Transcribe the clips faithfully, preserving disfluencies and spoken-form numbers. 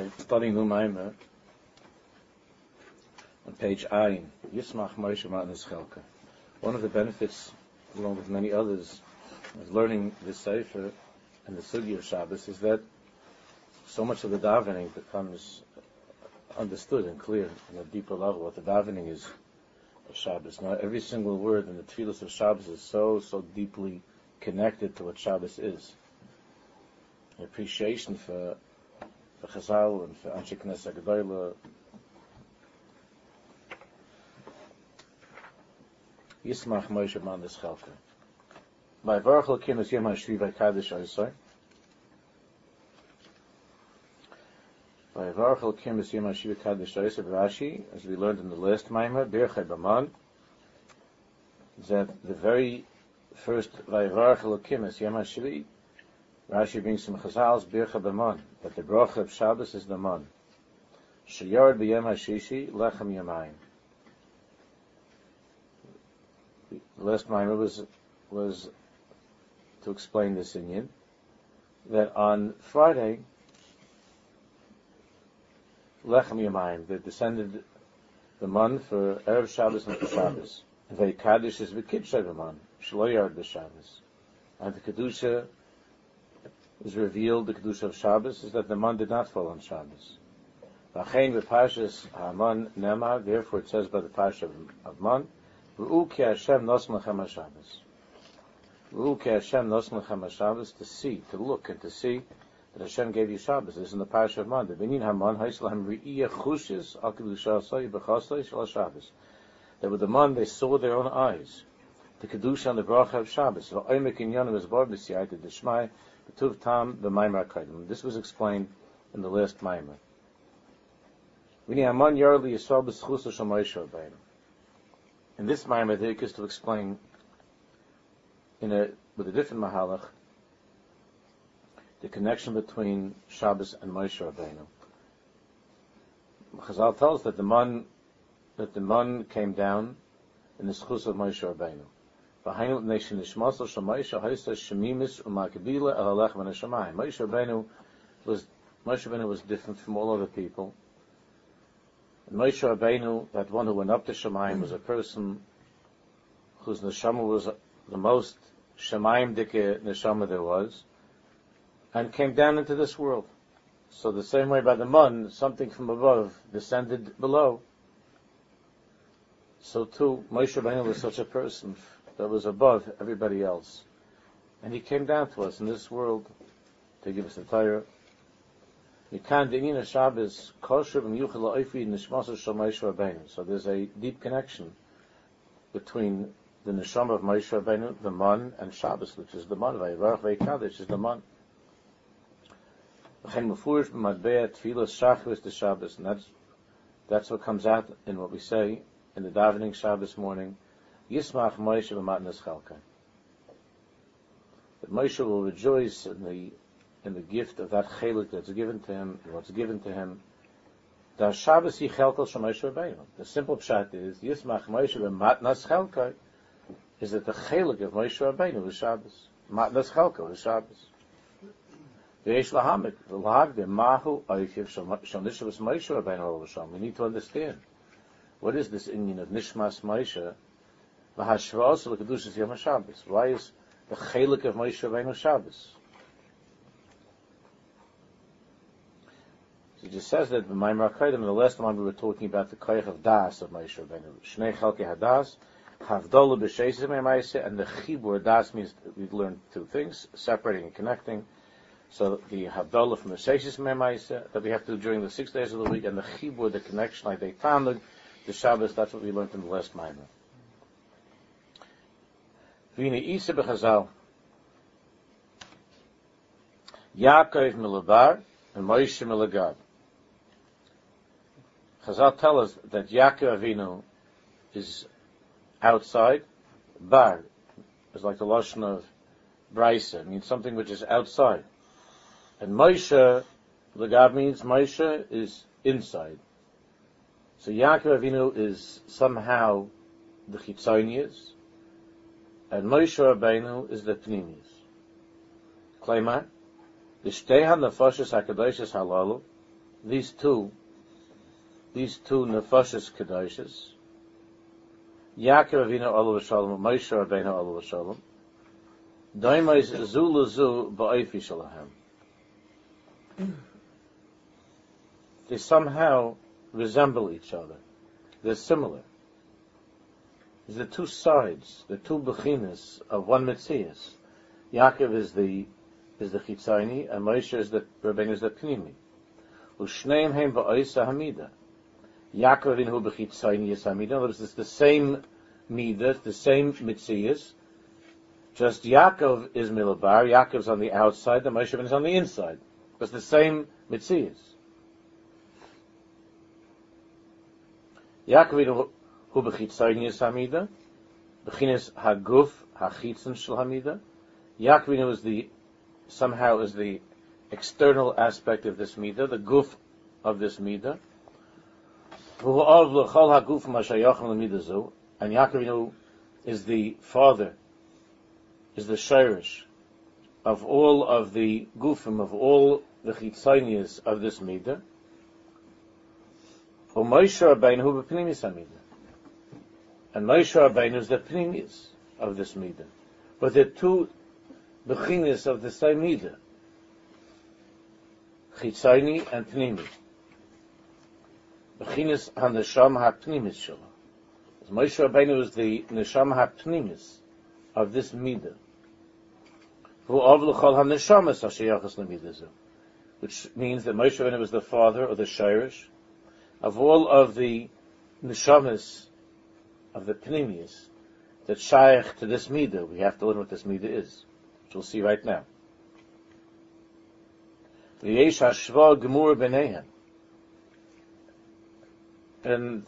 and studying the Maimar on page Ayin, Yismach Moshe Matnus Chelka. One of the benefits, along with many others, of learning this Sefer and the Sugi of Shabbos is that so much of the davening becomes understood and clear on a deeper level what the davening is of Shabbos. Now, every single word in the Tefillos of Shabbos is so, so deeply connected to what Shabbos is. An appreciation for, for Chazal and for Anshe Knesset Gedola. Yismach Moshe Man this Chelka. By Baruch Elokim es Yom HaShvi V'Kadish Oisoi. By Baruch Elokim es Yom HaShvi V'Kadish Oisoi. Rashi, as we learned in the last Maimar, Birchei B'Mon, that the very first By Baruch Elokim es Yom HaShvi, Rashi brings some Chazals, Birchei B'Mon, that the bracha of Shabbos is the mon. Sheyared B'Yom HaShishi Lechem Yomayim. The last Maimar was was. to explain this in Yin, that on Friday, Lechem Yomayim, they descended the mon for Erev Shabbos and for Shabbos. They Kaddish is V'Kidsha B'Mon, Shelo Yard B'Shabbos. And the Kedusha is revealed, the Kedusha of Shabbos, is that the mon did not fall on Shabbos. V'Chein V'Pashas HaMon Nema, therefore it says by the Pasha of Mon, V'u Ki Hashem Nos Lechem HaShabbos. To see, to look, and to see that Hashem gave you Shabbos. This is in the Pasha of Man. That with the man they saw their own eyes. The Kiddush and the bracha of Shabbos. This was explained in the last Maimar. In this Maimar, the Ick is to explain In a, with a different mahalach, the connection between Shabbos and Moshe Rabbeinu. Chazal tells that the mon that the mon came down in the schus of Moshe Rabbeinu. Moshe Rabbeinu was Moshe Rabbeinu was different from all other people. And Moshe Rabbeinu, that one who went up to Shamayim, was a person whose neshama was the most Shamayim dike neshama there was, and came down into this world. So the same way by the mon, something from above descended below. So too, Moshe Rabbeinu was such a person that was above everybody else. And he came down to us in this world to give us the Torah. So there's a deep connection between the neshama of Moshe Rabbeinu, the mon, and Shabbos, which is the mon, Vayivarach Vayikra, which is the mon. And that's, that's what comes out in what we say in the davening Shabbos morning, Yismach Moshe B'Matnas Chelka. That Moshe will rejoice in the in the gift of that chilek that's given to him, and what's given to him. The Shabbos He Chelkel Shel Moshe Rabbeinu. The simple pshat is, Yismach Moshe B'Matnas Chelka, is that the chilek of Moshe Rabbeinu was Shabbos. Matnas Chelka was Shabbos. V'yesh lahamik, v'lahagde, mahu oifiv shal nishmas Moshe Rabbeinu olav shalom. We need to understand, what is this union of nishmas Moshe, v'hashva'os l'kedushas yom HaShabbos? Why is the chilek of Moshe Rabbeinu Shabbos? So it just says that, Maimar Kaidim, in the last one we were talking about the koyach of das of Moshe Rabbeinu. Shnei chalkei hadas, Havdolah b'sheisim emayse, and the chibur das means we've learned two things: separating and connecting. So the havdolah from the sheisim emayse that we have to do during the six days of the week, and the chibur, the connection, like they found the Shabbos. That's what we learned in the last Maimar. V'hine isa b'chazal, Yaakov milabar and Moshe milagad. Chazal tell us that Yaakov Avinu is outside. Bar is like the lashon of brisa, means something which is outside, and Moshe legav means Moshe is inside. So Yaakov Avinu is somehow the chitzonius, and Moshe Rabbeinu is the penimius. Klaimar, the shtei hanafoshes hakadoshas halalu, these two, these two nefashis kedoshas, Yaakov Avinu Olav Shalom, Moshe Rabbeinu Olav Shalom, Daimais Zulu Zu Ba'ayfi Shalahem. They somehow resemble each other. They're similar. It's the two sides, the two bechinas of one Metzias. Yaakov is the is the chitzonius, and Moshe is the Rabbeinu is the penimius. Ushneim heim ba'oisa hamida. Yaakov Avinu b'chitzonius hamida. It's the same midah, the same Metzias. Just Yaakov is milabar. Yaakov's on the outside. The Moshe Rabbeinu is on the inside. It's the same Metzias. Yaakov hu b'chitzonius hamida, b'chinas haguf hachitzon shel hamida. Yaakov Avinu is the somehow is the external aspect of this midah, the guf of this midah. Hu olav l'chol haguf mashayachem l'midah zu, and Yaakov Avinu is the father, is the shirish of all of the gufim, of all the chitzonius of this midah. And Moshe Rabbeinu is the penimius of this midah. But the two bechinas of the same midah, chitzoni and penimius. Bechinas ha neshama hapnimis shelo. Moshe Rabbeinu is the neshama hapnimis of this midah. Which means that Moshe Rabbeinu was the father or the shirish of all of the neshamas of the penimius that shaykh to this midah. We have to learn what this midah is, which we'll see right now. V'yesh hashva gemur b'neihem. And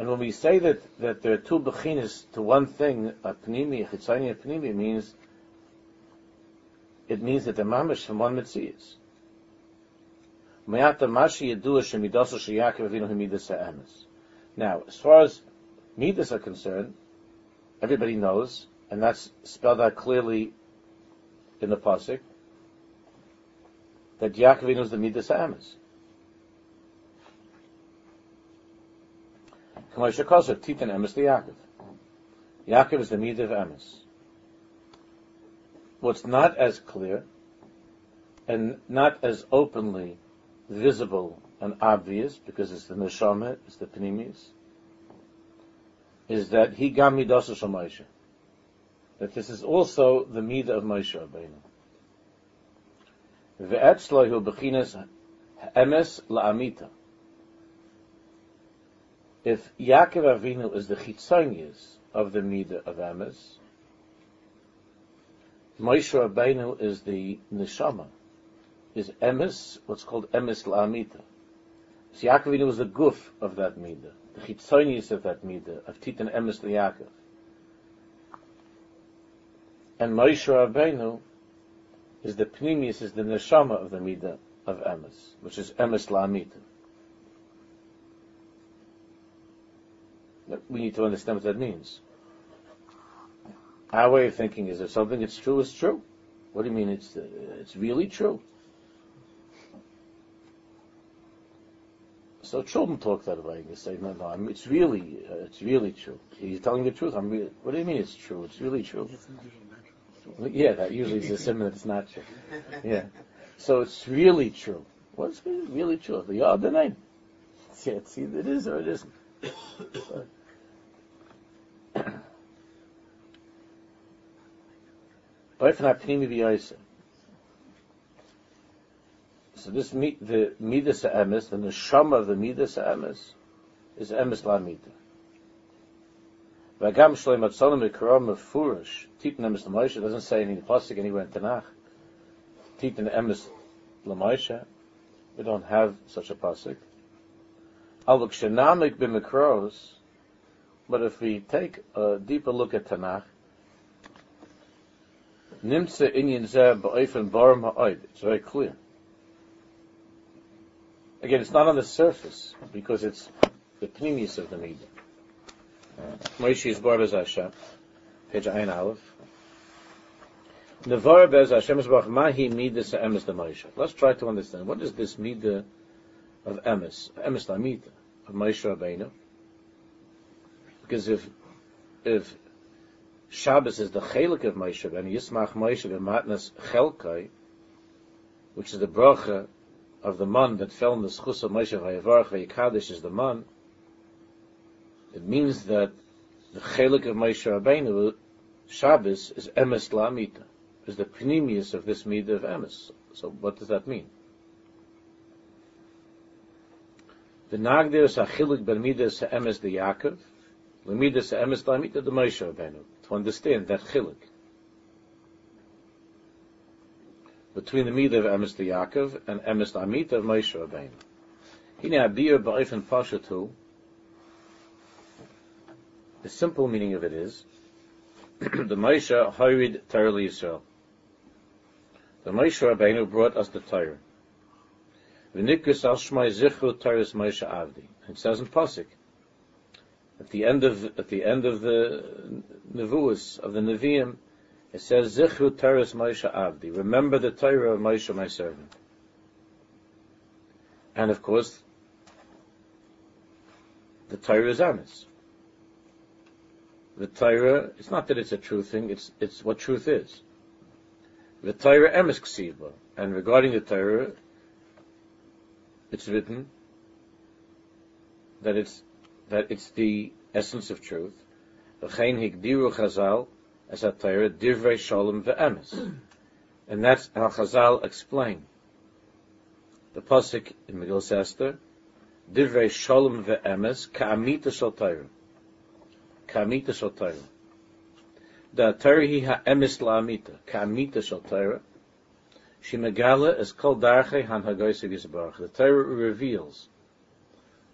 and when we say that, that there are two bechinas to one thing, a penimius, a chitzoni, a penimius, means it means that they're mamish from one metzias. Now, as far as midas are concerned, everybody knows, and that's spelled out clearly in the pasuk, that Yaakov Avinu is the midas ha'amis. Yaakov Yaakov is the midah of Amis. What's not as clear and not as openly visible and obvious, because it's the neshama, it's the penimius, is that he gam midas shel Moshe, that this is also the midah of Moshe Rabbeinu. Ve'etzlo hu bechinas emes la'amita. If Yaakov Avinu is the chitzonius of the midah of Amis, Moshe Rabbeinu is the neshama, is emes, what's called emes la'amita. So Yaakov Avinu was the guf of that midah, the chitzonius of that midah, of titan emes li'Yaakov. And Moshe Rabbeinu is the pnimiyus, is the neshama of the midah of emes, which is emes la'amita. We need to understand what that means. Our way of thinking is, if something that's true is true, what do you mean it's uh, it's really true? So children talk that way. They say, "No, no, I mean, it's really, uh, it's really true. He's telling the truth. I'm really, what do you mean it's true? It's really true." Yeah, that usually is a symbol that it's not true. Yeah, so it's really true. What's really true? The other night, yeah, it's either it is or it isn't. So, So this the midas emes, the neshama of the midas emes, is emes la'amita. V'agam shleim atzonim v'karom mefurish titan emes l'Moshe doesn't say any pasuk anywhere in Tanakh. Titan emes l'Moshe, we don't have such a pasuk. Alvuk shenamik b'mikros, but if we take a deeper look at Tanakh, nimtze inyan zeh b'ofen barim ha'od. It's very clear. Again, it's not on the surface, because it's the pnimius of the midah. Moshe is bar bez Hashem, page Ein Aleph. Nevar bez Hashem is bar mahi midas emes the Moshe. Let's try to understand, what is this midah of emes, emes la'amita, of Moshe Rabbeinu. Because if if Shabbos is the chilek of Moshe Rabbeinu, Yismach Moshe b'matnas chelkai, which is the bracha of the man that fell in the schus of Moshe Vayevarcha Yikadosh is the man. It means that the chilek of Moshe Rabbeinu, Shabbos, is emes la'amita, is the penimius of this midah of emes. So what does that mean? The nagdir is ha'chilek ben midas ha'emes de Yaakov, l'midas ha'emes la'amita de Moshe Rabbeinu, to understand that chilek between the midah of emes de Yaakov and emes la'amita of Moshe Rabbeinu. Hine ha'bir ba'ifin Pasha too. The simple meaning of it is, the Moshe hurried Torah Yisrael. The Moshe Rabbeinu brought us the Torah. V'nikus al shmai zichru Torah's Moshe Avdi. It says in Pasuk, at the end of at the end of the nevuos of the Nevi'im, it says zichru Torah's Moshe Avdi. Remember the Torah of Moshe, my servant. And of course, the Torah is Amis. The Torah, it's not that it's a true thing, it's it's what truth is. The Torah emes ksiva, and regarding the Torah, it's written that it's that it's the essence of truth. V'chein higdiru Chazal as a Torah divrei shalom ve'emes, and that's how Chazal explain the pasuk in Megillas Esther, divrei shalom ve'emes ka'amita shel Torah. Ka'amita shel Torah. The Torah hi ha'emes la'amita. Ka'amita shel Torah. Shimegala is kol darchei hanhagos yisbarach. The Torah reveals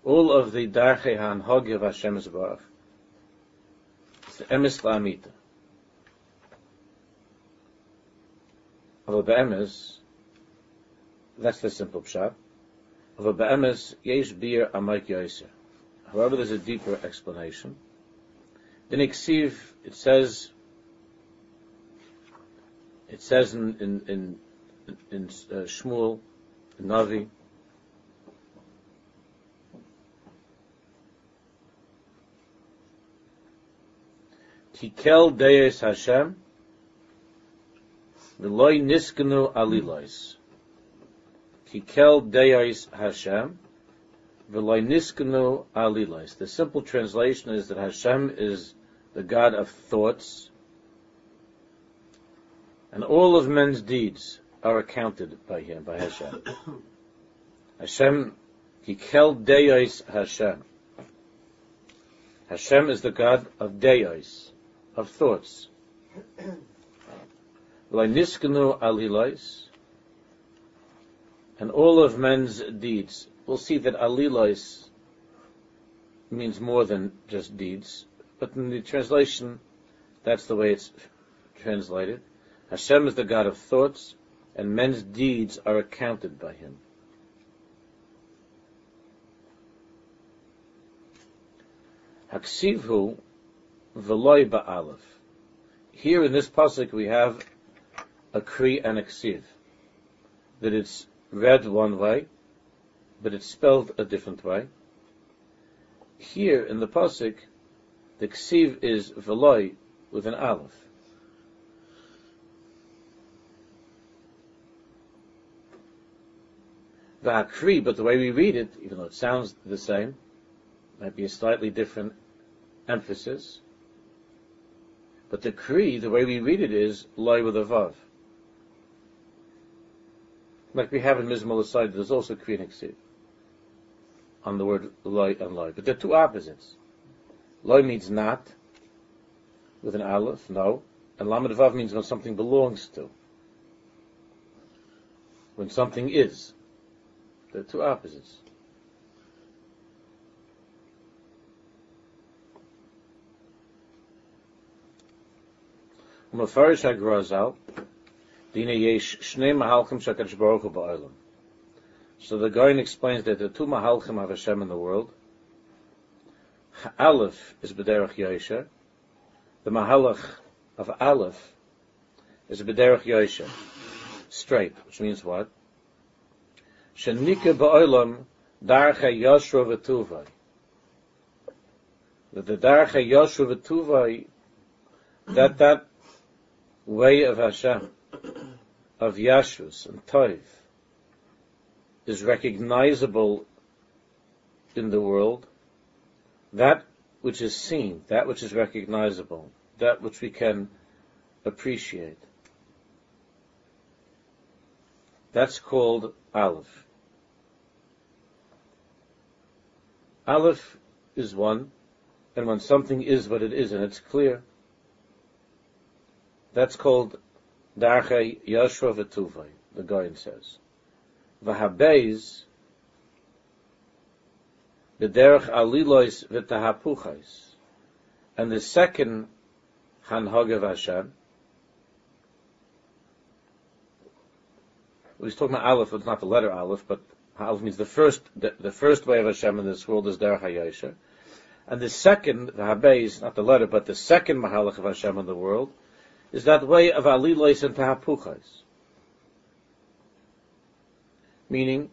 all of the darchei hanhag of Hashem yisbarach. It's the emes la'amita. Although be'emes, that's the simple pshat. Although be'emes yesh bir amak yoser. However, there's a deeper explanation. In Iksiv, it says, it says in in in, in uh, Shmuel, in Navi, Tikel Deis Hashem, V'loi Niskenu Alilois. Tikel Deis Hashem, V'loi Niskenu Alilois. The simple translation is that Hashem is the God of thoughts, and all of men's deeds are accounted by Him, by Hashem. Hashem, Kikel Deis Hashem. Hashem is the God of Deis, of thoughts. L'niskenu alilois, and all of men's deeds. We'll see that alilois means more than just deeds. But in the translation, that's the way it's translated. Hashem is the God of thoughts, and men's deeds are accounted by Him. Haksivhu v'loi ba'alef. Here in this pasuk we have a kri and a ksiv, that it's read one way, but it's spelled a different way. Here in the pasuk, the ksiv is v'loi with an aleph. V'akri, but the way we read it, even though it sounds the same, might be a slightly different emphasis. But the kri, the way we read it is loi with a vav. Like we have in Mizmal aside, there's also kri and ksiv on the word loi and loi. But they're two opposites. Loi means not, with an aleph, no. And lamed vav means when something belongs to. When something is. They're two opposites. Umafarish ha'grazal, dina yesh shnei mahalchim shakadosh baruch hu ba'olam. So the Gaon explains that the two mahalchim of Hashem in the world, Aleph is b'derech Yosher. The mahalach of Aleph is b'derech Yosher, straight, which means what? Shenikah ba'olam darcha Yoshua v'tuvai. That the darcha Yoshua v'tuvai, that that way of Hashem, of Yashus and Toiv, is recognizable in the world. That which is seen, that which is recognizable, that which we can appreciate. That's called Aleph. Aleph is one, and when something is what it is and it's clear, that's called Darchei Yashra V'Tuvai, the Goyen says. V'Habeiz, the Derech Alilois V'Tahapuchais, and the second Hanhog Hashem. We're talking about Aleph, it's not the letter Aleph, but Aleph means the first, the, the first way of Hashem in this world is Derech HaYosher. And the second, the Habeis, not the letter, but the second mahalach of Hashem in the world, is that way of Alilois and Tahapuchais. Meaning,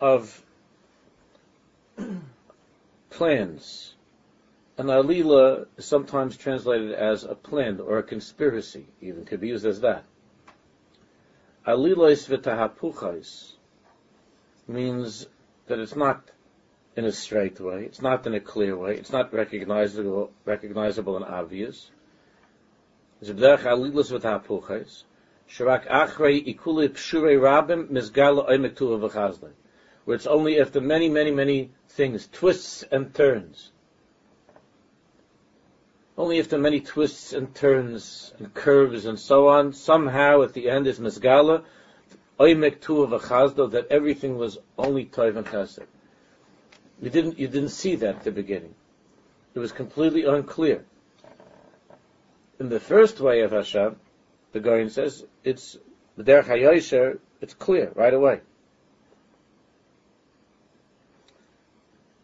of plans. An Alila is sometimes translated as a plan or a conspiracy, even could be used as that. Alilois v'tahapuchais means that it's not in a straight way, it's not in a clear way, it's not recognizable, recognizable and obvious. Zibderech alilois v'tahapuchais, shirak achrei ikuli pshurei rabim mizgala oimektuva v'chazdai, where it's only after many, many, many things, twists and turns. Only after many twists and turns and curves and so on, somehow at the end is Mizgala, Oimek Tuva V'Chazdo, that everything was only Tov and Chesed. You didn't, you didn't see that at the beginning. It was completely unclear. In the first way of Hashem, the Goyen says, it's the Derech HaYosher, it's clear right away.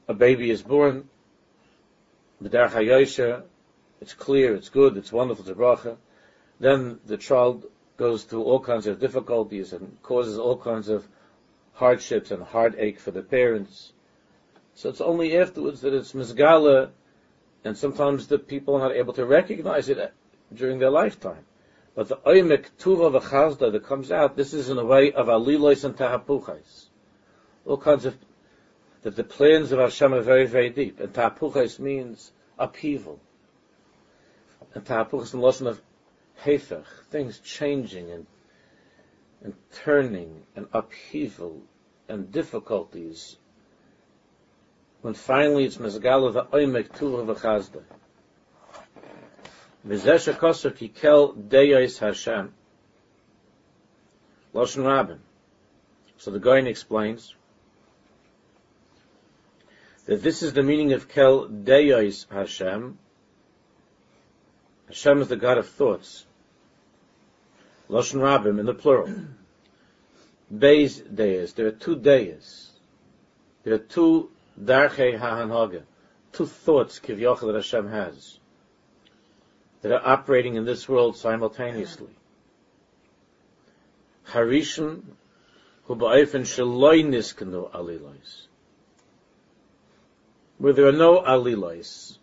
A baby is born, the Derech HaYosher, it's clear, it's good, it's wonderful, it's a bracha. Then the child goes through all kinds of difficulties and causes all kinds of hardships and heartache for the parents. So it's only afterwards that it's mizgala, and sometimes the people are not able to recognize it during their lifetime. But the oimek tuva v'chazda that comes out, this is in a way of alilois and tahapuchais. All kinds of, that the plans of Hashem are very, very deep. And tahapuchais means upheaval. And tahapuch is the lesson of hefech, things changing and and turning and upheaval and difficulties. When finally it's mezgala the oimek tuva v'chazda. V'zeh shekosur kikel deyos Hashem. Loshen Rabin. So the Goyen explains that this is the meaning of kel deyos Hashem. Hashem is the God of thoughts. Loshen Rabim in the plural. Beis Deyas. There are two Deyas. There are two Darchei HaHanhaga. Two thoughts Kivyochel that Hashem has. That are operating in this world simultaneously. Harishon Hu Ba'ofen Sheloi Niskanu Alilois. Where there are no Alilois.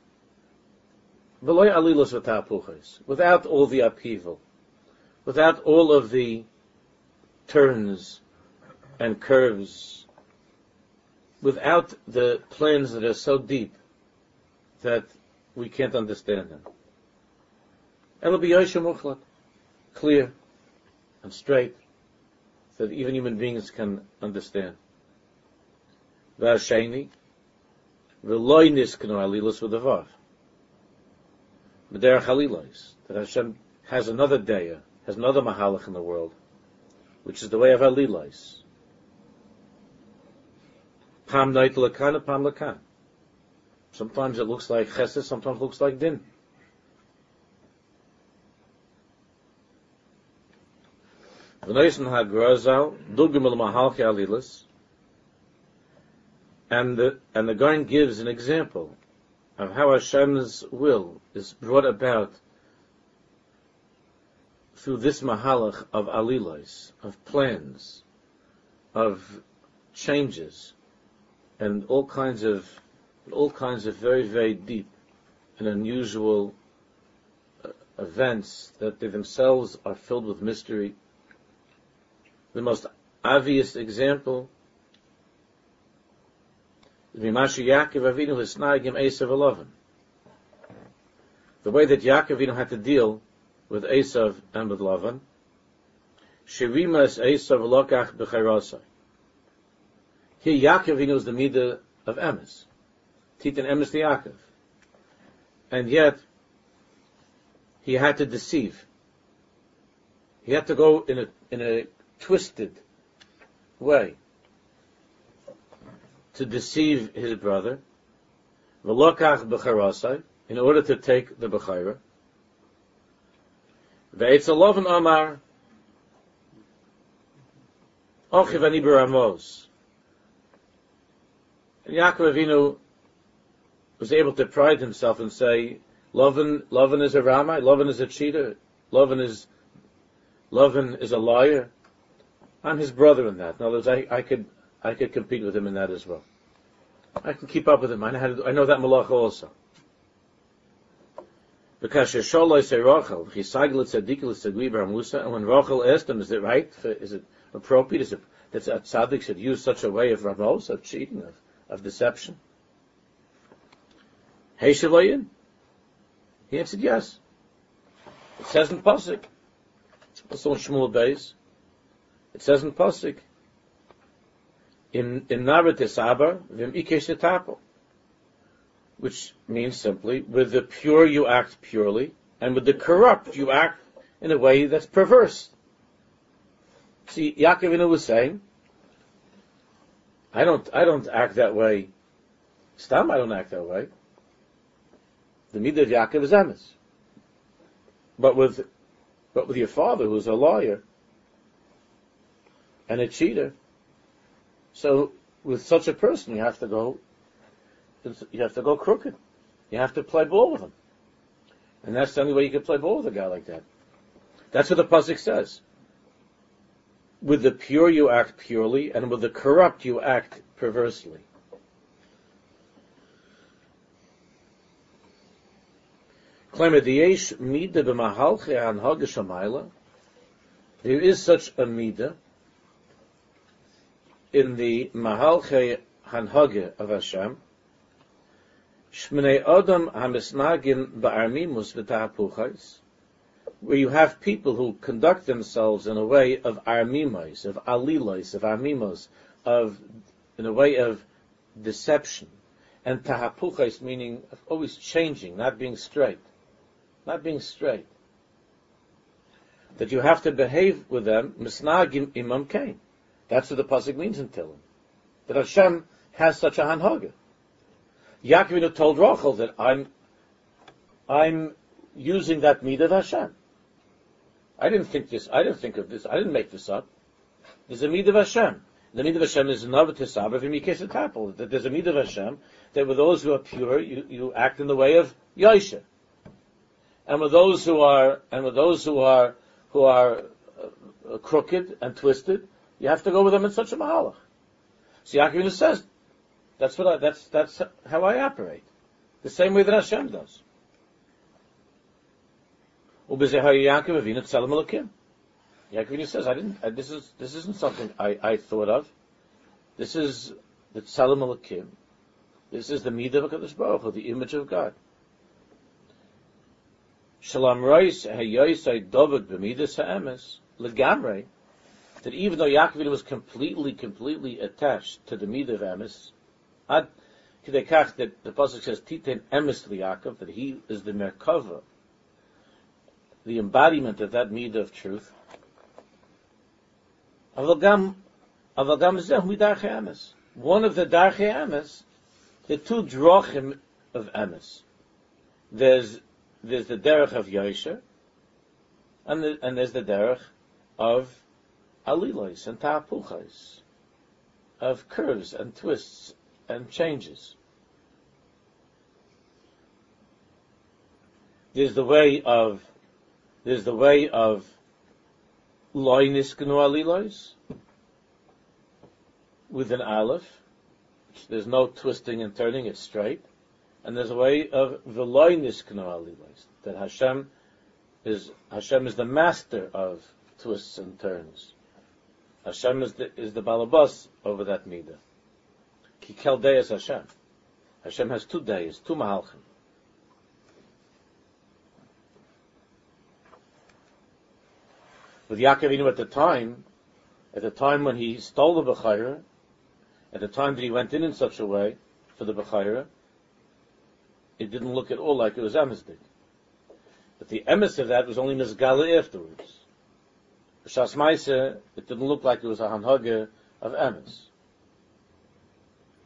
V'loi alilos v'tahapuchos, without all the upheaval, without all of the turns and curves, without the plans that are so deep that we can't understand them. And it'll be yosher muchlat, clear and straight, that even human beings can understand. V'asheni, v'loi nisknu alilos v'davar. B'derech Alilois, that Hashem has another Deya, has another Mahalach in the world, which is the way of Alilois. Pam Noit Lakan, Pam Lakan. Sometimes it looks like Chesed, sometimes it looks like Din. V'noisen HaGrozal, Dugim L'Mahalach Alilois, and the, and the Gaon gives an example of how Hashem's will is brought about through this mahalach of alilois, of plans, of changes, and all kinds of all kinds of very, very deep and unusual uh, events that they themselves are filled with mystery. The most obvious example is Yaakov Avinu hisnagim Esav Eloven. The way that Yaakov Avinu had to deal with Esav and with Lavan, Shirimas Esav Lokach b'chayrasai. Here Yaakov Avinu is the midah of emes, Titan emes Yaakov, and yet he had to deceive. He had to go in a in a twisted way to deceive his brother, v'lokach b'charasai, in order to take the b'chayra. V'etzaloven amar ochiv ani b'ramos. And Yaakov Avinu was able to pride himself and say, Lavan, Lavan is a Ramai, Lavan is a cheater, Lavan is, Lavan is a liar. I'm his brother in that. In other words, I, I could, I could compete with him in that as well. I can keep up with him. I know, how to do, I know that malacha also. Because Shesholoi say Rachel, Chisagel Tzadikil Tzadgui Bar Musa, and when Rachel asked him, is it right? Is it appropriate? Is it that a tzaddik should use such a way of ramos, of cheating, of, of deception? He answered yes. It says in Pasuk. Also in Shmuel Beis. It says in Pasuk. In in Naratisabar, Vim Ikeshetapo. Which means simply, with the pure you act purely, and with the corrupt you act in a way that's perverse. See, Yaakov Avinu was saying, I don't I don't act that way. Stam I don't act that way. The midah of Yaakov is emes, but with, but with your father who's a liar and a cheater. So with such a person, you have to go, you have to go crooked. You have to play ball with him, and that's the only way you can play ball with a guy like that. That's what the pasuk says. With the pure you act purely, and with the corrupt you act perversely. There is such a midah in the mahalche hanhage of Hashem. Shmnei adam hamisnagin ba'armimus v'ta'apuchais, where you have people who conduct themselves in a way of armimos, of alilos, of armimos, of in a way of deception, and ta'apuchais meaning always changing, not being straight. Not being straight. That you have to behave with them, misnagim imam kain. That's what the pasuk means in Tehillim. That Hashem has such a hanhaga. Yaakov Avinu told Rachel that I'm, I'm using that midah of Hashem. I didn't think this. I didn't think of this. I didn't make this up. There's a midah of Hashem. The midah of Hashem is another tisabav imikes etapel. That there's a midah of Hashem that with those who are pure, you, you act in the way of yosher. And with those who are, and with those who are, who are uh, crooked and twisted, you have to go with them in such a mahalach. So Yaakov Avinu says, that's what I, that's, that's how I operate. The same way that Hashem does. Yaakov Avinu says, I didn't, I, this is, this isn't something I, I thought of. This is the Tzelem Elokim. This is the midah of HaKadosh Baruch Hu, the image of God. Shalom Reis Hayoisai David B'midas HaEmes Legamrei, that even though Yaakov Avinu was completely, completely attached to the midah of emes, ad kidekach that the pasuk says Titan emes liYaakov, that he is the merkava, the embodiment of that midah of truth. Aval gam, aval gam zeh midarchei emes. One of the darchei emes, the two drachim of emes. There's There's the derech of Yosher, and, the, and there's the derech of alilois and ta'apuchais, of curves and twists and changes. There's the way of, there's the way of loy niskanu alilois, with an aleph, There's no twisting and turning, it's straight. And there's a way of veloinis kna'alilis, that Hashem is Hashem is the master of twists and turns. Hashem is the is the balabas over that midah. Kikel deyas Hashem. Hashem has two deyas, two mahalchim. With Yaakov Avinu at the time, at the time when he stole the Bechira, at the time that he went in in such a way for the Bechira, it didn't look at all like it was amesdik. But the emes of that was only misgala afterwards. B'shas Maisa, it didn't look like it was a hanhaga of emes.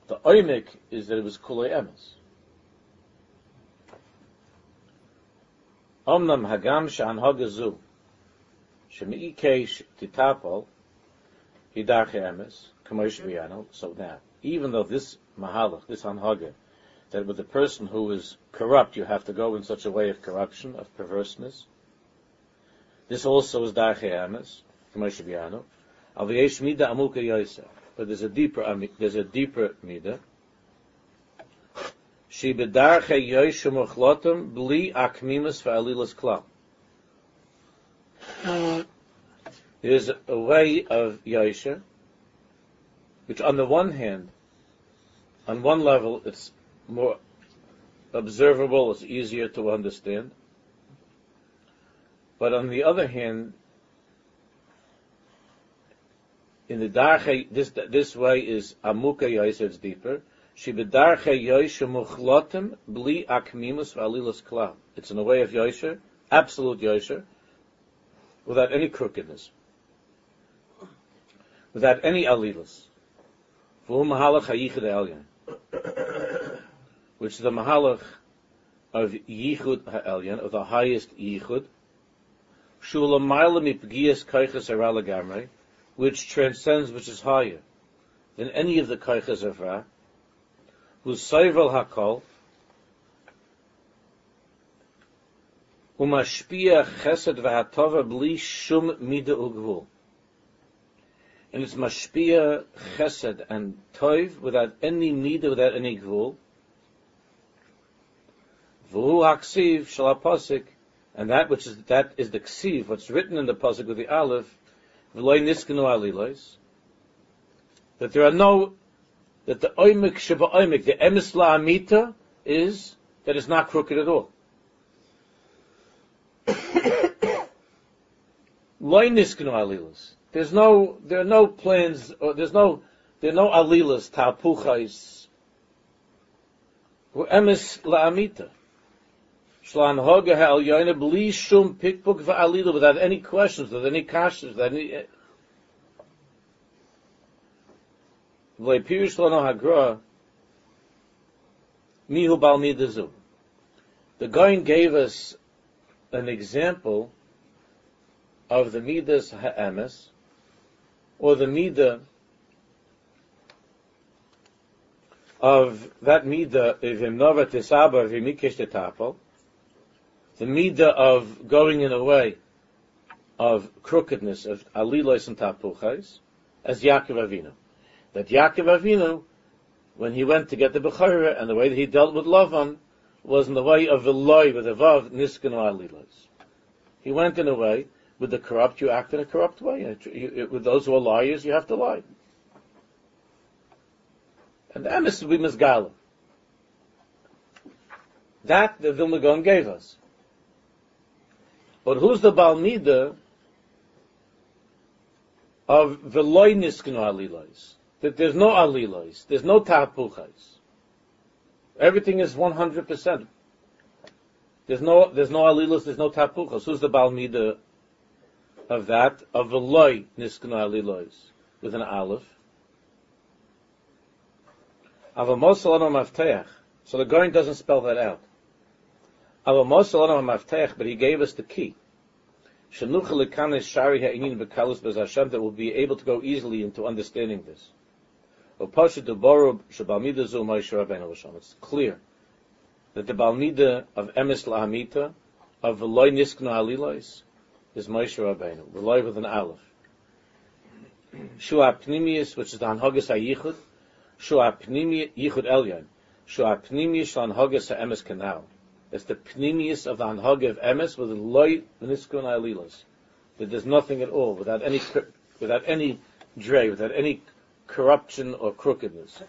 The oimik is that it was kulei emes. Omnam hagam shehanhaga zu, shemiikesh titapol, hidarche emes, kamosh b'yanol. So now, even though this mahalach, this hanhaga, that with a person who is corrupt, you have to go in such a way of corruption, of perverseness. This also is darchei emes, Moshe Rabbeinu. Al v'yesh midah amuka yoseh, but there's a deeper, there's a deeper midah. She b'darchei yoseh mochlatim bli akmimus v'alilas klal. There's a way of yoseh, which on the one hand, on one level, it's more observable, it's easier to understand. But on the other hand, in the darche, this this way is amuka yoyse, it's deeper. Shibidarche yoyshe muchlotem bli akmimus v'alilas klal. It's in a way of yoyshe, absolute yoyshe, without any crookedness, without any alilas. V'hu mahalach hayichid elyon, which is the mahalach of yichud ha'elyon, of the highest yichud, which transcends, which is higher than any of the koiches of ra, whose seivel hakol, umashpia chesed v'hatova bli shum midah ugvul, and it's mashpia chesed and toiv without any midah, without any gvul. V'hu haksiv shel haposik, and that which is that is the ksiv, what's written in the pasuk with the aleph, v'lo niskanu alilos, that there are no, that the oimik sheba oimik, the emes la'amita is that it's not crooked at all. Lo niskanu alilos. There's no, there are no plans, or there's no, there are no alilas, tapuchais. Emes la'amita. Without any questions, without any kashas, without any... The Gaon gave us an example of the midas ha'emes, or the midah of that midah of himnova tisaba of himikesh tetapol, the midah of going in a way of crookedness, of alilos and tapuchais, as Yaakov Avinu. That Yaakov Avinu, when he went to get the Bechira, and the way that he dealt with Lavan, was in the way of Eloi, with the Vav, Niskanu alilos. He went in a way, with the corrupt, you act in a corrupt way. With those who are liars, you have to lie. And the emes will be Mizgala. That the Vilna Gaon gave us. But who's the Baal Midah of Veloi Niskanu Alilois? That there's no Alilois, there's no Tapuchais. Everything is one hundred percent. There's no there's no Alilois, there's no Tapuchais. Who's the Baal Midah of that? Of Veloi Niskanu Alilois, with an Aleph. So the Gaon doesn't spell that out. But he gave us the key, that will be able to go easily into understanding this. It's clear that the Baal Midah of emes la'amita, of v'loi niskanu alilos, is Moshe Rabbeinu, v'loi with an aleph. Pnimiyus, which is the hanhagas hayichud, Yichud Elyon. It's the penimius of the anhaga of emes with the loy niskun alilas. That there's nothing at all without any without any dray, without any corruption or crookedness.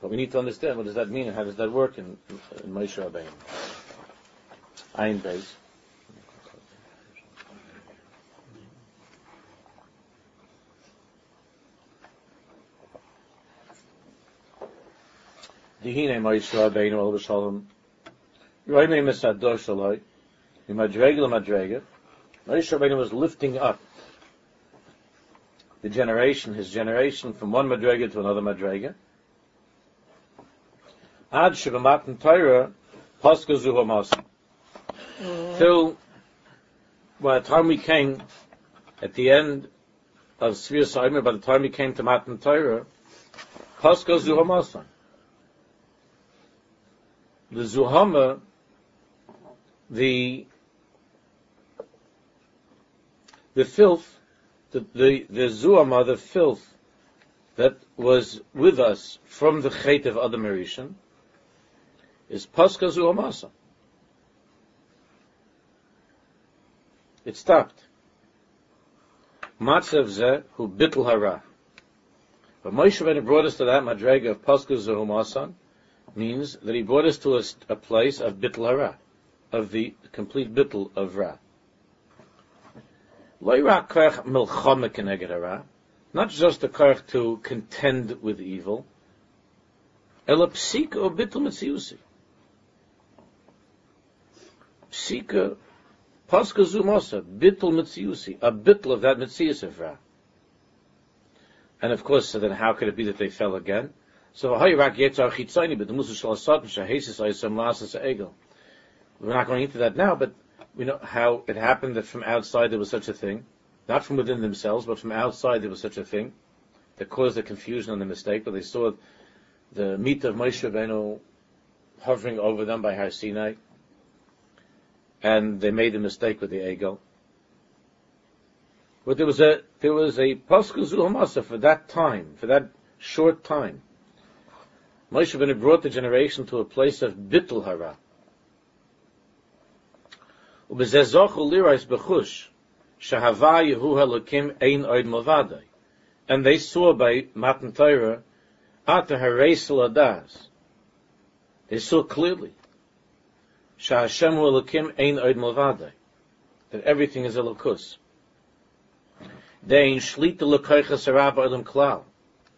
But we need to understand what does that mean and how does that work in, in Moshe Rabbeinu. Ayin Beis. Dihine Moshe Rabbeinu Olav Shalom. Roimei Misador Shaloi. Madrega Madrega. Moshe Rabbeinu was lifting up the generation, his generation, from one madrega to another madrega. Ad Shivamatan Torah Pascha Zuhamos. Till by the time we came at the end of Sfira Saimer, by the time we came to Matan Torah, Pascha Zuhamasan. The Zuhama, the the filth, the the, the Zuhama, the filth that was with us from the Chet of Adam Rishon, is Pascha Zuhamasa. It stopped. Matzav Zeh Hu Bittul Hara. But Moshe Rabbeinu brought us to that madrega of Pascha Zuhamasa. Means that he brought us to a, a place of bittul hara, of the complete bittul of ra. Not just the karch to contend with evil. Ela psika bittul metziusi. Psika paska zumasa bittul metziusi, a bittul of that metzius of ra. And of course, so then how could it be that they fell again? So we're not going into that now, but we know how it happened that from outside there was such a thing, not from within themselves, but from outside there was such a thing that caused the confusion and the mistake. But they saw the midah of Moshe Rabbeinu hovering over them by Har Sinai, and they made the mistake with the egel. But there was a there was a pascha zuhamasa for that time, for that short time. Moshe Rabbeinu brought the generation to a place of bittul hara. And they saw by Matan Torah, they saw clearly that everything is elokus.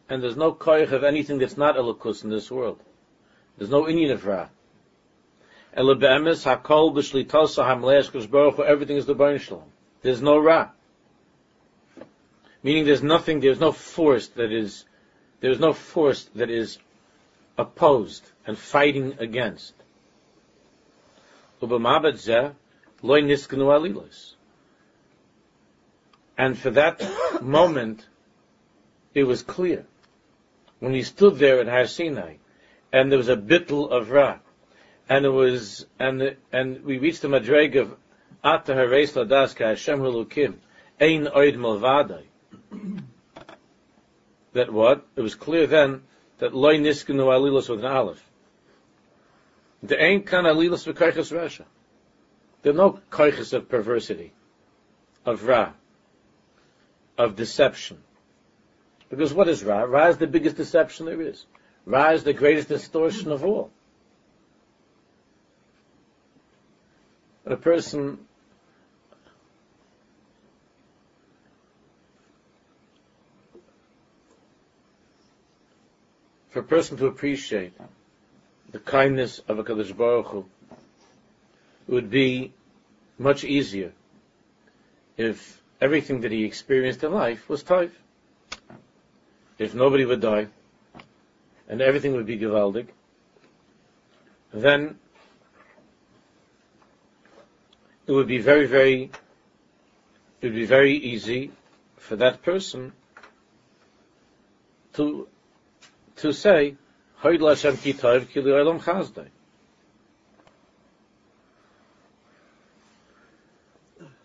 And there's no koich of anything that's not elokus in this world. There's no inyan of ra. Ela be'emes hakol b'shlitasa hamleach kadosh baruch hu. Everything is the Ribbono Shalom. There's no ra. Meaning there's nothing, there's no force that is, there's no force that is opposed and fighting against. Ubamabed zeh lo niskanu alilos. And for that moment, it was clear. When he stood there at Har Sinai, and there was a bittul of ra, and it was, and the, and we reached the madreg of Ata Hareis Ladas Ka Hashem Hulukim Ein Oid Malvadai. That what? It was clear then that Loi Niskanu Alilos with an Aleph. There ain't kan Alilos v'Koiches Rasha. There are no koiches of perversity, of ra, of deception. Because what is Ra? Ra is the biggest deception there is. Ra is the greatest distortion of all. A person, for a person to appreciate the kindness of a Kiddush Baruch Hu, it would be much easier if everything that he experienced in life was Tov. If nobody would die, and everything would be gewaldig, then it would be very, very, it would be very easy for that person to to say, "Hoyd Hashem ki tov ki li'olam chazdai."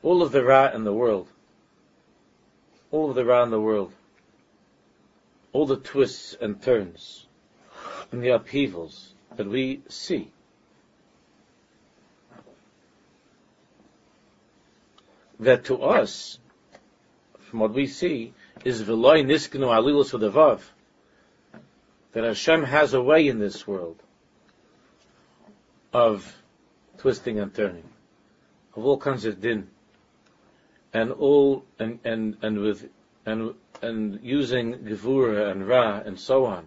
All of the ra in the world, all of the ra in the world. All the twists and turns, in the upheavals that we see. That to us, from what we see, is v'loi nisknu alilus v'devav, that Hashem has a way in this world of twisting and turning, of all kinds of din, and all and and and with and and using gevura and ra and so on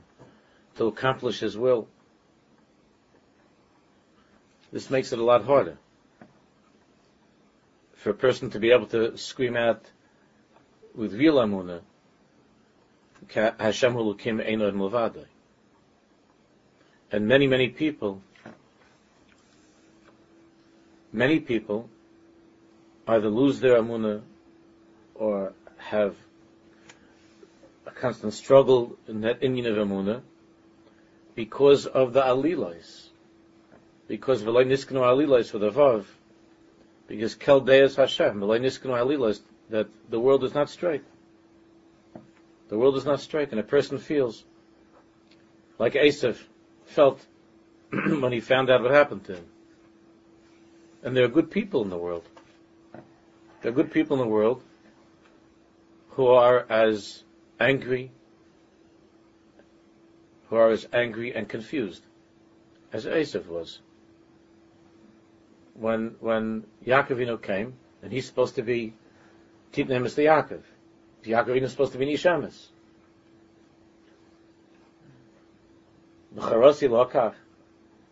to accomplish His will. This makes it a lot harder for a person to be able to scream out with real amunah, Hashem hu elokim ein od milvado. And many, many people, many people either lose their amunah or have a constant struggle in that inyan of amunah because of the alilais. Because v'lo nisknu alilais v'devav, because kel deus Hashem, v'lo nisknu alilais, that the world is not straight. The world is not straight, and a person feels like Asaph felt when he found out what happened to him. And there are good people in the world. There are good people in the world who are as angry, who are as angry and confused as Asaph was. When when Yaakov Avinu came, and he's supposed to be Tit emes to Yaakov. Yaakov Avinu is supposed to be nishamis. B'charasi lo'akach.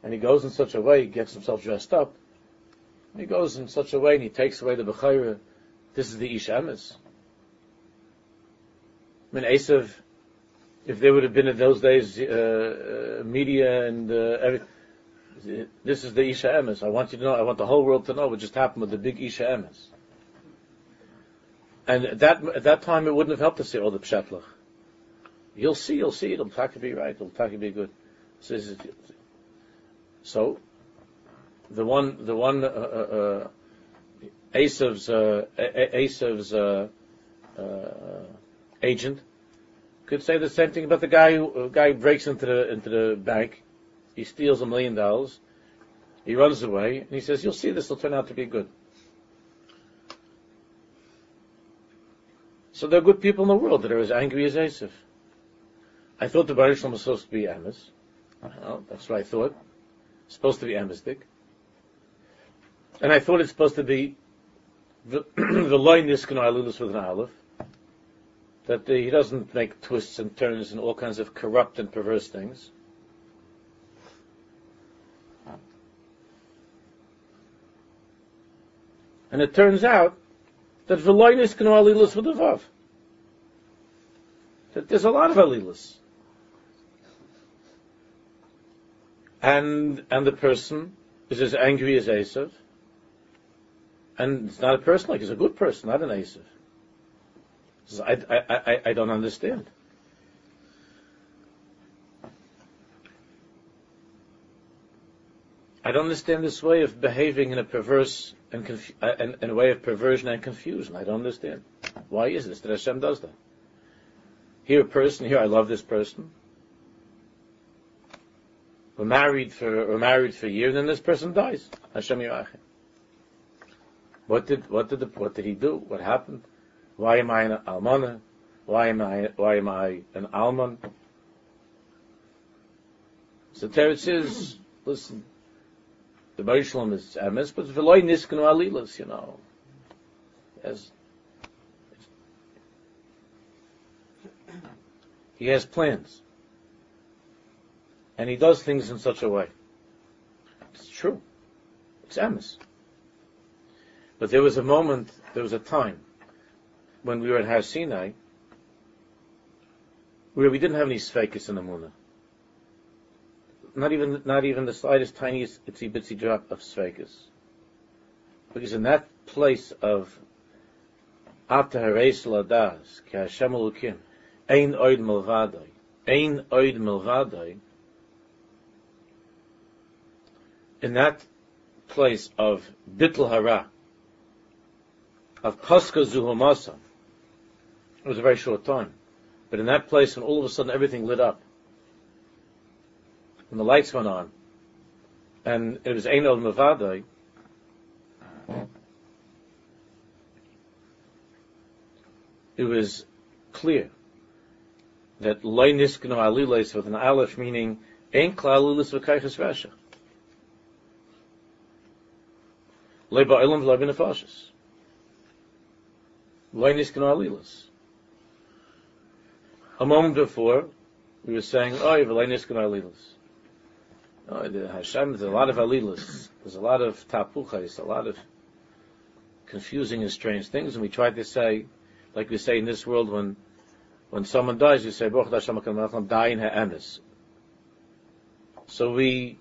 And he goes in such a way, he gets himself dressed up. He goes in such a way and he takes away the b'chayra. This is the ish emes. I mean, Esav, if there would have been in those days uh, media and uh, everything, this is the ish emes. I want you to know, I want the whole world to know what just happened with the big ish emes. And at that, at that time, it wouldn't have helped to say, oh, the pshatlach. You'll see, you'll see, it'll taka be right, it'll taka be good. So, so the one, the one, uh, uh, Esav's, uh, Esav's, uh, uh, agent could say the same thing about the guy who, uh, guy who breaks into the, into the bank, he steals a million dollars, he runs away, and he says, you'll see, this will turn out to be good. So there are good people in the world that are as angry as Asaph. I thought the Baruch Shalom was supposed to be Amis. Well, that's what I thought. It's supposed to be Amistic. And I thought it's supposed to be the loy niskanu alilus with an aleph, that he doesn't make twists and turns and all kinds of corrupt and perverse things. And it turns out that v'loinis can alilus with the vav. That there's a lot of alilus, and and the person is as angry as Asaph, and it's not a person like he's a good person, not an Asaph. So I, I I I don't understand. I don't understand this way of behaving in a perverse and confu- and, and a way of perversion and confusion. I don't understand. Why is this that Hashem does that? Here a person, here I love this person. We're married for we're married for a year, and then this person dies. Hashem Yirachem. What did what did the, what did he do? What happened? Why am I an almana? Why am I why am I an alman? So Teretz says, listen. The Baruch Shalom is emes, but v'loi niskanu alilas, you know. As he has plans, and he does things in such a way. It's true. It's emes. But there was a moment, there was a time when we were at Har Sinai where we didn't have any sfeikis in the Amunah. Not even, not even the slightest, tiniest, itsy bitsy drop of sfeikus, because in that place of atahareis ladas ki Hashem elokim ein od milvado, ein od milvado. In that place of bitl hara, of paska zuhumasa, it was a very short time, but in that place when all of a sudden everything lit up. when the lights went on, and it was Ein El Mevadai, it was clear that Loi Niskno Alilis with an Aleph, meaning Ein Kla Alilis V'Kaychas Rasha. Loi Ba'ilam V'Loi B'Nefashis. Loi Niskno Alilis. A moment before, we were saying, oh, you have Loi Niskno Alilis. Oh, the Hashem, there's a lot of alilas. There's a lot of tapuchas, a lot of confusing and strange things. And we try to say, like we say in this world, when when someone dies, we say, Baruch Hashem HaKadosh, die in ha'emes. So we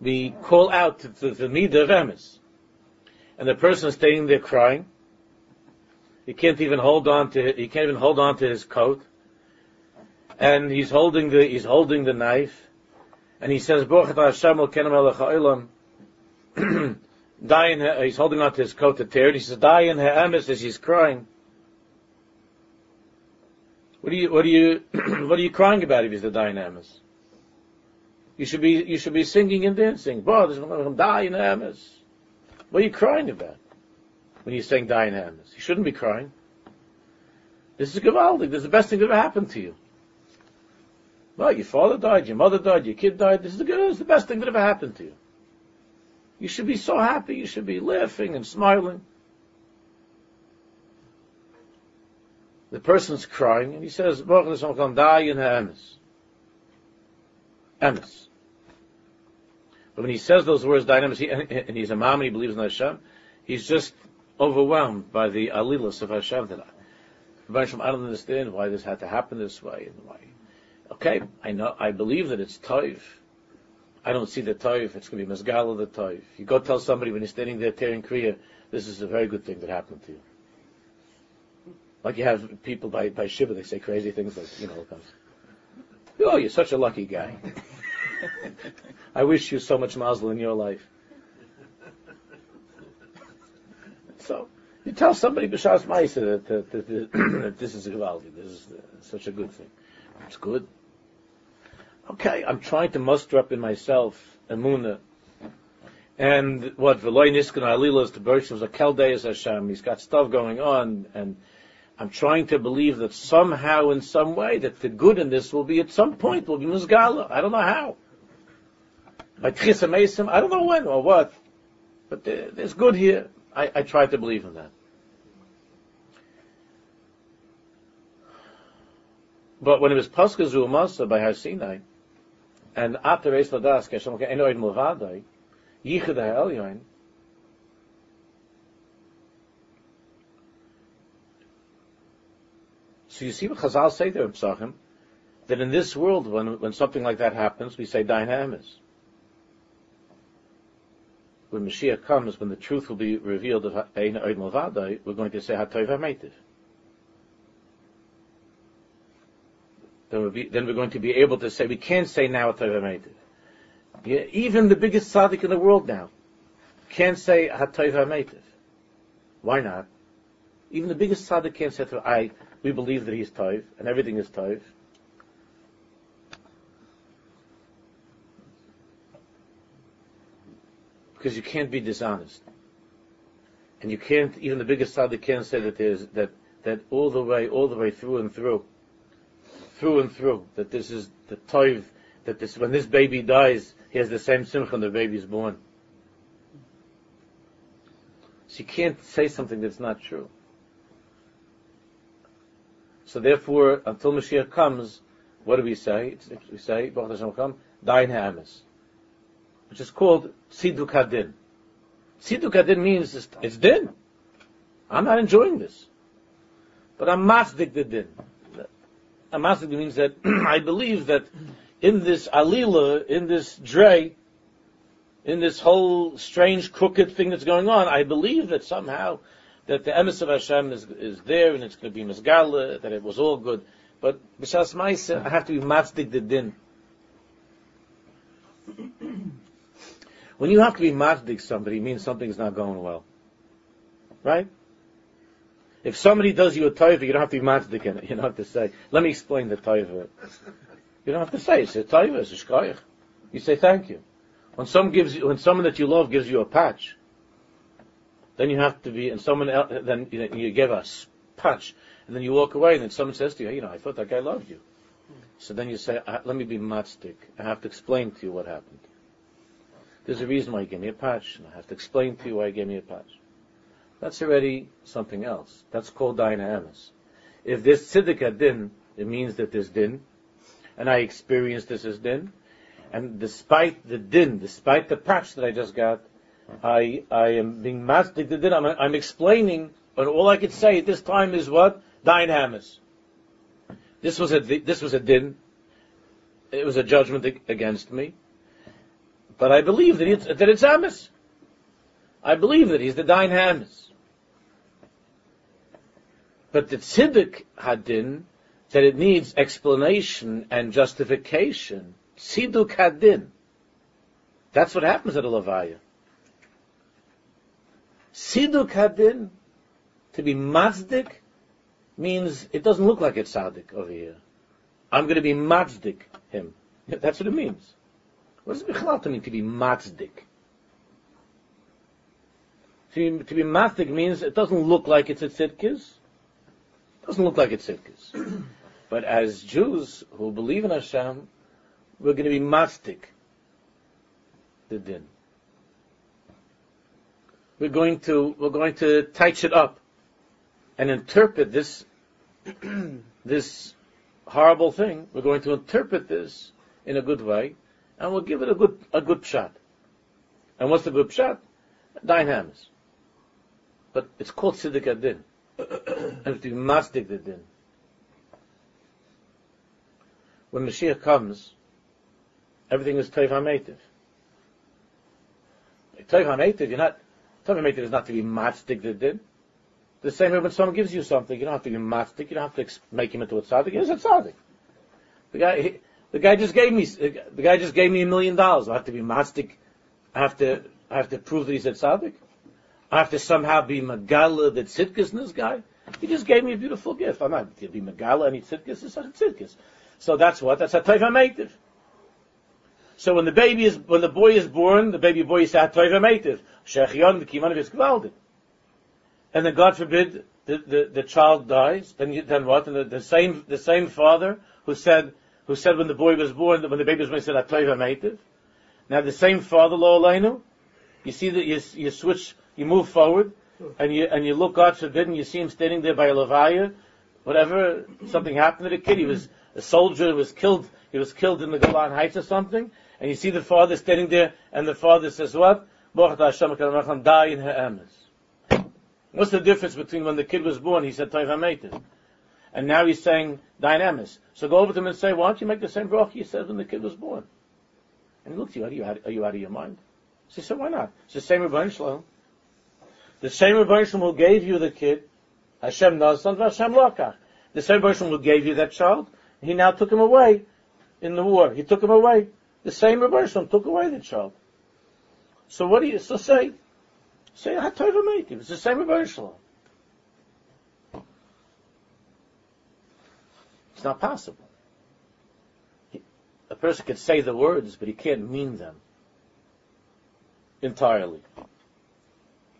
we call out to the, the midah of emes. And the person is standing there crying. He can't even hold on to he can't even hold on to his coat. And he's holding the he's holding the knife. And he says, Baruch Hashem Elokenu Melech Haolam. Die in her, he's holding on to his coat to tear it. He says, die in her emes, as he's crying. What are you, what are you, what are you crying about if he's the die in emes? You should be, you should be singing and dancing. Baruch Hashem, die in her emes. What are you crying about when you're saying die in her emes? You shouldn't be crying. This is Gavaldik. This is the best thing that ever happened to you. Well, your father died, your mother died, your kid died. This is the, this is the best thing that ever happened to you. You should be so happy. You should be laughing and smiling. The person's crying, and he says, Baruch Hashem HaKadosh, die in ha'emes. Emes. But when he says those words, die in emes, and he's a mom, and he believes in Hashem, he's just overwhelmed by the alilas of Hashem. That I, I don't understand why this had to happen this way, and why... Okay, I know, I believe that it's toif. I don't see the toif. It's going to be mezgala the toif. You go tell somebody when you're standing there tearing kriya, this is a very good thing that happened to you. Like you have people by, by Shiva, they say crazy things like, you know, oh, you're such a lucky guy. I wish you so much mazel in your life. So, you tell somebody, B'Shas Maisa, that, that, that, that this is a gevaldi, this is such a good thing. It's good. Okay, I'm trying to muster up in myself Emunah. And what V'loi Niskan Alilas, the Bershim is a Chaldeus Hashem. He's got stuff going on, and I'm trying to believe that somehow, in some way, that the good in this will be at some point will be Mizgala. I don't know how. By Tchis Amesim, I don't know when or what, but there's good here. I, I try to believe in that. But when it was Pascha Zu'amasa by Har Sinai, and after Reis Ladas, Hashem Eno Eid Mulvadai, Yichud HaElyon, so you see what Chazal say there in Psachim, that in this world, when when something like that happens, we say Dain HaEmes. When Mashiach comes, when the truth will be revealed of Eno Eid Mulvadai, we're going to say HaTov HaMeitiv. Then, we'll be, then we're going to be able to say, we can't say now HaTov HaMeitiv. Yeah, even the biggest tzaddik in the world now can't say HaTov HaMeitiv. Why not? Even the biggest tzaddik can't say, I, we believe that he's Tov, and everything is Tov. Because you can't be dishonest. And you can't, even the biggest tzaddik can't say that there's, that, that all the way, all the way through and through, through and through, that this is the toiv, that this, when this baby dies, he has the same simcha when the baby's born. So you can't say something that's not true. So therefore, until Mashiach comes, what do we say? It's, we say, Baruch Hashem HaKadosh, Dain HaEmes, which is called Tziduk HaDin. Tziduk HaDin means it's, it's din. I'm not enjoying this. But I'm masdik the din. Amasik means that I believe that in this alila, in this dre, in this whole strange, crooked thing that's going on, I believe that somehow that the emes of Hashem is, is there, and it's going to be mezgala, that it was all good. But b'shas ma'aseh, I have to be matzik the din. When you have to be matzik somebody, it means something's not going well, right? If somebody does you a taiva, you don't have to be matzik in it. You don't have to say, let me explain the taiva. You don't have to say, it's a taiva, it's a shkoyach. you say thank you. When some gives you, when someone that you love gives you a patch, then you have to be, and someone else, then you give a patch, and then you walk away, and then someone says to you, hey, you know, I thought that guy loved you. So then you say, let me be matzik. I have to explain to you what happened. There's a reason why he gave me a patch, and I have to explain to you why he gave me a patch. That's already something else. That's called dain emes. If there's tziddik adin, it means that there's din, and I experience this as din, and despite the din, despite the patch that I just got, I I am being matzik the din. I'm, I'm explaining, but all I could say at this time is what? Dain emes. This was a this was a din. It was a judgment against me. But I believe that it's, that it's Amis. I believe that he's the Dain Hamis. But the Tziddik Hadin, that it needs explanation and justification. Tziddik Hadin. That's what happens at a Levaya. Tziddik Hadin, to be Mazdik, means it doesn't look like it's Tzaddik over here. I'm going to be Mazdik him. That's what it means. What does Bichlal mean to be matzik? To, to be matzik means it doesn't look like it's a tzidkis. It doesn't look like it's tzidkis. But as Jews who believe in Hashem, we're going to be matzik the din. We're going to we're going to touch it up and interpret this this horrible thing. We're going to interpret this in a good way. And we'll give it a good a good pshat. And what's the good pshat? Dain emes. But it's called tziddik adin. And to be masdik the din. When Mashiach comes, everything is toiv hametiv. Toiv hametiv, you're not toiv hametiv is not to be masdik the din. The same way when someone gives you something, you don't have to be masdik. You don't have to make him into a tzaddik. He's a tzaddik. The guy. He, The guy just gave me. The guy just gave me a million dollars. I have to be mastic. I have to. I have to prove that he's a tzaddik. I have to somehow be megala that tzidkus in this guy. He just gave me a beautiful gift. I'm not to be megala any tzidkus. It's not a tzidkus. So that's what. That's a toiv hameitiv. So when the baby is, when the boy is born, the baby boy is a toiv hameitiv. Shechion v'kiman v'skvaldi. And then God forbid the the, the child dies. Then then what? And the, the same the same father who said. Who said when the boy was born, when the baby was born, he said, "Atoiv hameitiv." Now the same father, lo aleinu, you see that you, you switch, you move forward, and you and you look, God forbid, and you see him standing there by a levaya, whatever, something happened to the kid. He was a soldier, was killed, he was killed in the Golan Heights or something, and you see the father standing there, and the father says, "What? Baruch Hashem, dain emes." What's the difference between when the kid was born, he said "Atoiv hameitiv," and now he's saying dain emes? So go over to him and say, why don't you make the same bracha you said when the kid was born? And he looks at you, are you out, are you out of your mind? So he said, why not? It's the same Rebbeinu Shalom. The same Rebbeinu Shalom who gave you the kid, Hashem Nazan v'Hashem Lakach. The same Rebbeinu Shalom who gave you that child, he now took him away in the war. He took him away. The same Rebbeinu Shalom took away the child. So what do you, so say, say, Hatov HaMeitiv. It's the same Rebbeinu Shalom. It's not possible. He, a person can say the words, but he can't mean them entirely.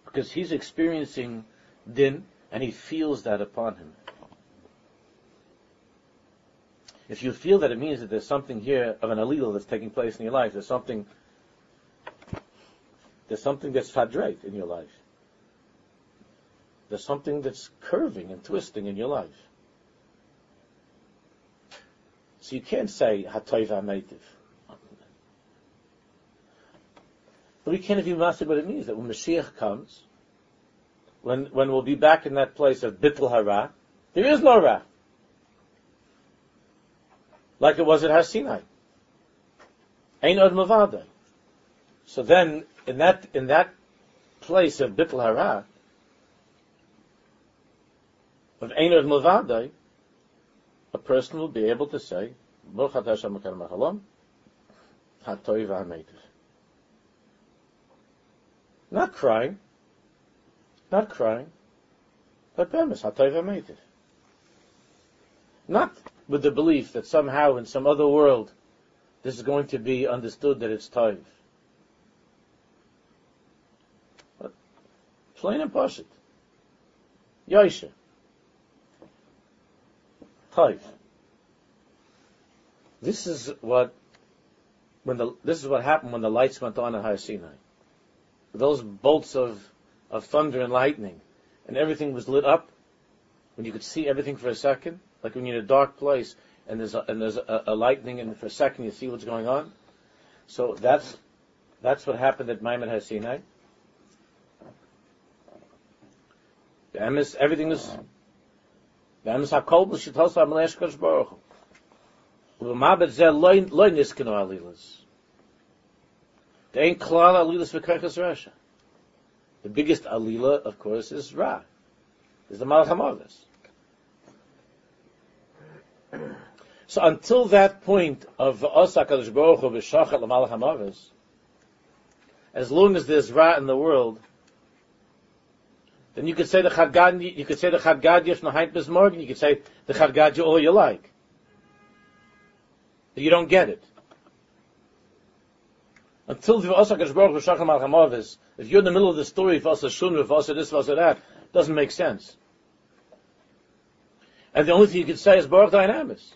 Because he's experiencing din, and he feels that upon him. If you feel that, it means that there's something here of an allele that's taking place in your life. There's something, there's something that's fadreit in your life. There's something that's curving and twisting in your life. So you can't say Hatov HaMeitiv. But we can't even master what it means, that when Mashiach comes, when when we'll be back in that place of Bittul Hara, there is no Ra. Like it was at Har Sinai. Ein Od Mavada. So then in that in that place of Bittul Hara, of Ein Od Mavada, a person will be able to say, Baruch atah Hashem Elokeinu melech haolam, hatoiv v'hameitiv. Not crying, not crying, but emes, hatoiv v'hameitiv. Not with the belief that somehow in some other world this is going to be understood that it's Taiv. But plain and Pashat. Yaisha. Taiv. This is what when the this is what happened when the lights went on at Har Sinai. Those bolts of of thunder and lightning, and everything was lit up, when you could see everything for a second, like when you're in a dark place and there's a, and there's a, a lightning, and for a second you see what's going on. So that's that's what happened at Maimar Har Sinai. The emes, everything is the emes hakol b'shittos ha'malei hakadosh baruch hu. There ain't klal alilas v'kerches rasha. The biggest alila, of course, is Ra, is the malach hamavos. So until that point of v'asa kadosh baruch hu v'shachat l'malach hamavos, as long as there's Ra in the world, then you could say the Chagad, you could say the Chagad Yesh Nahayim bis Morgan, you could say the Chagad all you like. You don't get it. Until the V'asa Kadosh Baruch Hu V'shachar Malach Hamavos, if you're in the middle of the story, V'asa Shunra, V'asa this, V'asa that, doesn't make sense. And the only thing you can say is Baruch Dayan Amis.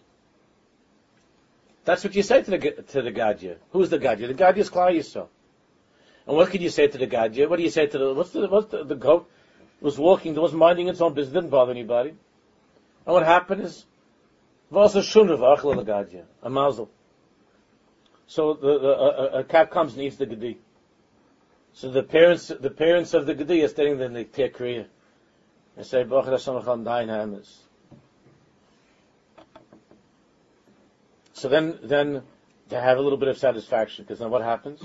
That's what you say to the to the Gadya. Who's the Gadya? The Gadya is Klal Yisrael. And what can you say to the Gadya? What do you say to the what's the what's the, the goat was walking, was minding its own business, didn't bother anybody. And what happened is a mazel. So the, the, a, a cat comes and eats the gedi. So the parents, the parents of the gedi are standing there in the tear kriya and say, "Baruch Hashem Echad Dayin Haemes." So then, then they have a little bit of satisfaction, because then what happens?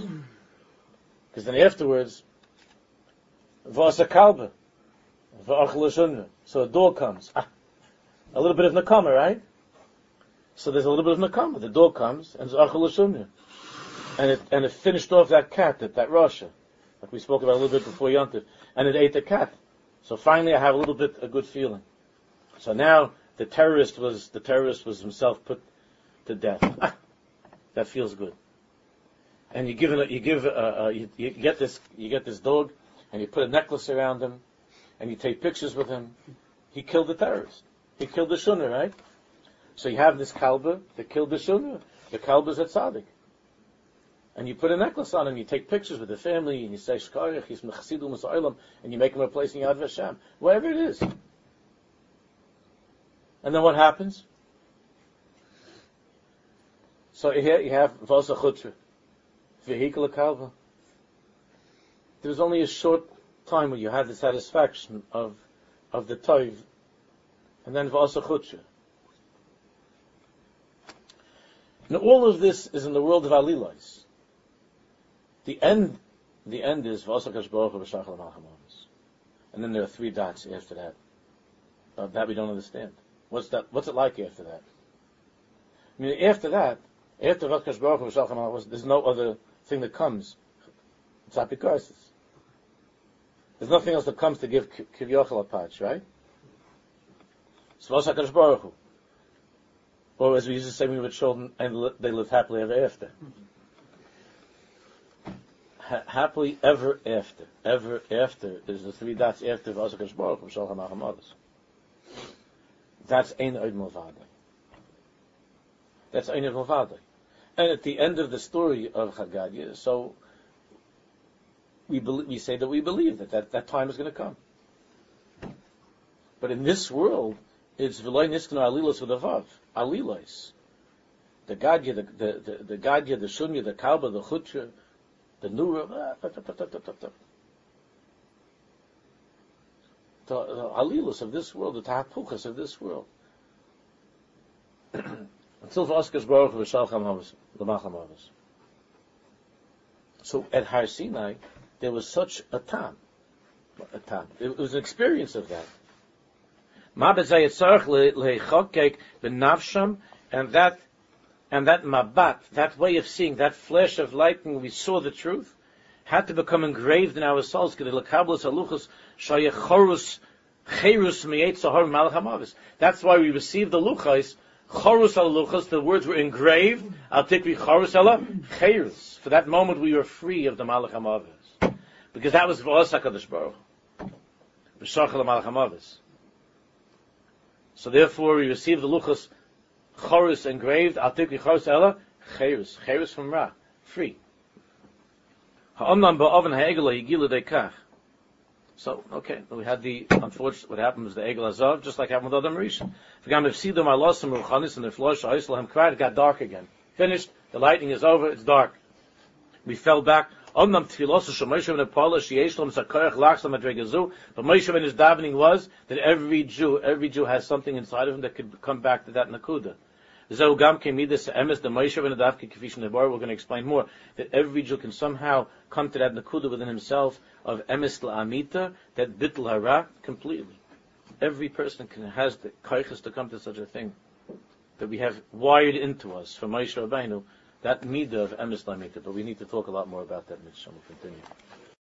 Because then afterwards, v'asa kalba, v'achla shunra. So a dog comes. Ah, a little bit of nakama, right? So there's a little bit of nakama. The dog comes and it's and it and it finished off that cat, that that rasha, like we spoke about a little bit before Yontif, and it ate the cat. So finally, I have a little bit a good feeling. So now the terrorist was the terrorist was himself put to death. Ah, that feels good. And you give it, you give uh, uh, you, you get this you get this dog, and you put a necklace around him, and you take pictures with him. He killed the terrorist. He killed the shunner, right? So you have this kalba that killed the shunra. The kalba's at tzaddik. And you put a necklace on him, you take pictures with the family, and you say, Shkarich, he's mechasidu m's'olam, and you make him a place in Yad Vashem. Whatever it is. And then what happens? So here you have Vasa Chutra, vehicle kalba. There was only a short time where you had the satisfaction of of the toiv, and then Vasa Chutra. Now all of this is in the world of Alilais. The end, the end is V'asa Kadosh Baruch Hu V'shachar L'malach Hamavos, and then there are three dots after that. Uh, that we don't understand. What's that? What's it like after that? I mean, after that, after V'asa Kadosh Baruch Hu V'shachar L'malach Hamavos, there's no other thing that comes. It's apikarsis. There's nothing else that comes to give Kivyochel a patch, right? It's V'asa Kadosh Baruch Hu. Or as we used to say when we were children, and they lived happily ever after. Ha- happily ever after. Ever after is the three dots after V'asa Kadosh Baruch Hu V'shachar L'malach Hamavos. That's Ein Od Milvado. That's Ein Od Milvado. And at the end of the story of Chagadia, so we be- we say that we believe that that, that time is going to come. But in this world, it's V'lo Niskanu Alilos V'davav. Alilais, the Gadya, the the the Gadya, the Shunya, the Kalba, the Chutra, the Nura, the Alilos of this world, the Tahapuchas of this world. Until V'asa Kadosh Baruch Hu V'shachar L'malach Hamavos. So at Har Sinai, there was such a time, a time. It was an experience of that. And that, and that mabat, that way of seeing, that flash of lightning, when we saw the truth, had to become engraved in our souls. That's why we received the luchos Chorus, the words were engraved. Al Tikri Chorus, Chayrus. For that moment we were free of the Malach HaMavis. Because that was for us HaKadosh Baruch. B'shachal HaMalach HaMavis. So therefore we receive the Luchas Chorus engraved. Al Tikri Chorus Ella, Chayrus. Chayrus from Ra. Free. Ha'omnam ba'oven ha'egel ha'yigila de'kach. So, okay, we had the, unfortunately, what happened was the Egel Azov, just like happened with other Mauritian. It got dark again. Finished, the lightning is over, it's dark. We fell back. But Moshe Rabbeinu's davening was that every Jew, every Jew has something inside of him that could come back to that Nakuda. We're going to explain more, that every Jew can somehow come to that Nakuda within himself of emes la'amita, that bitl hara, completely. Every person can, has the kaiches to come to such a thing, that we have wired into us, from Moshe Rabbeinu, that midah of emes la'amita. But we need to talk a lot more about that, Mitzvah. We'll continue.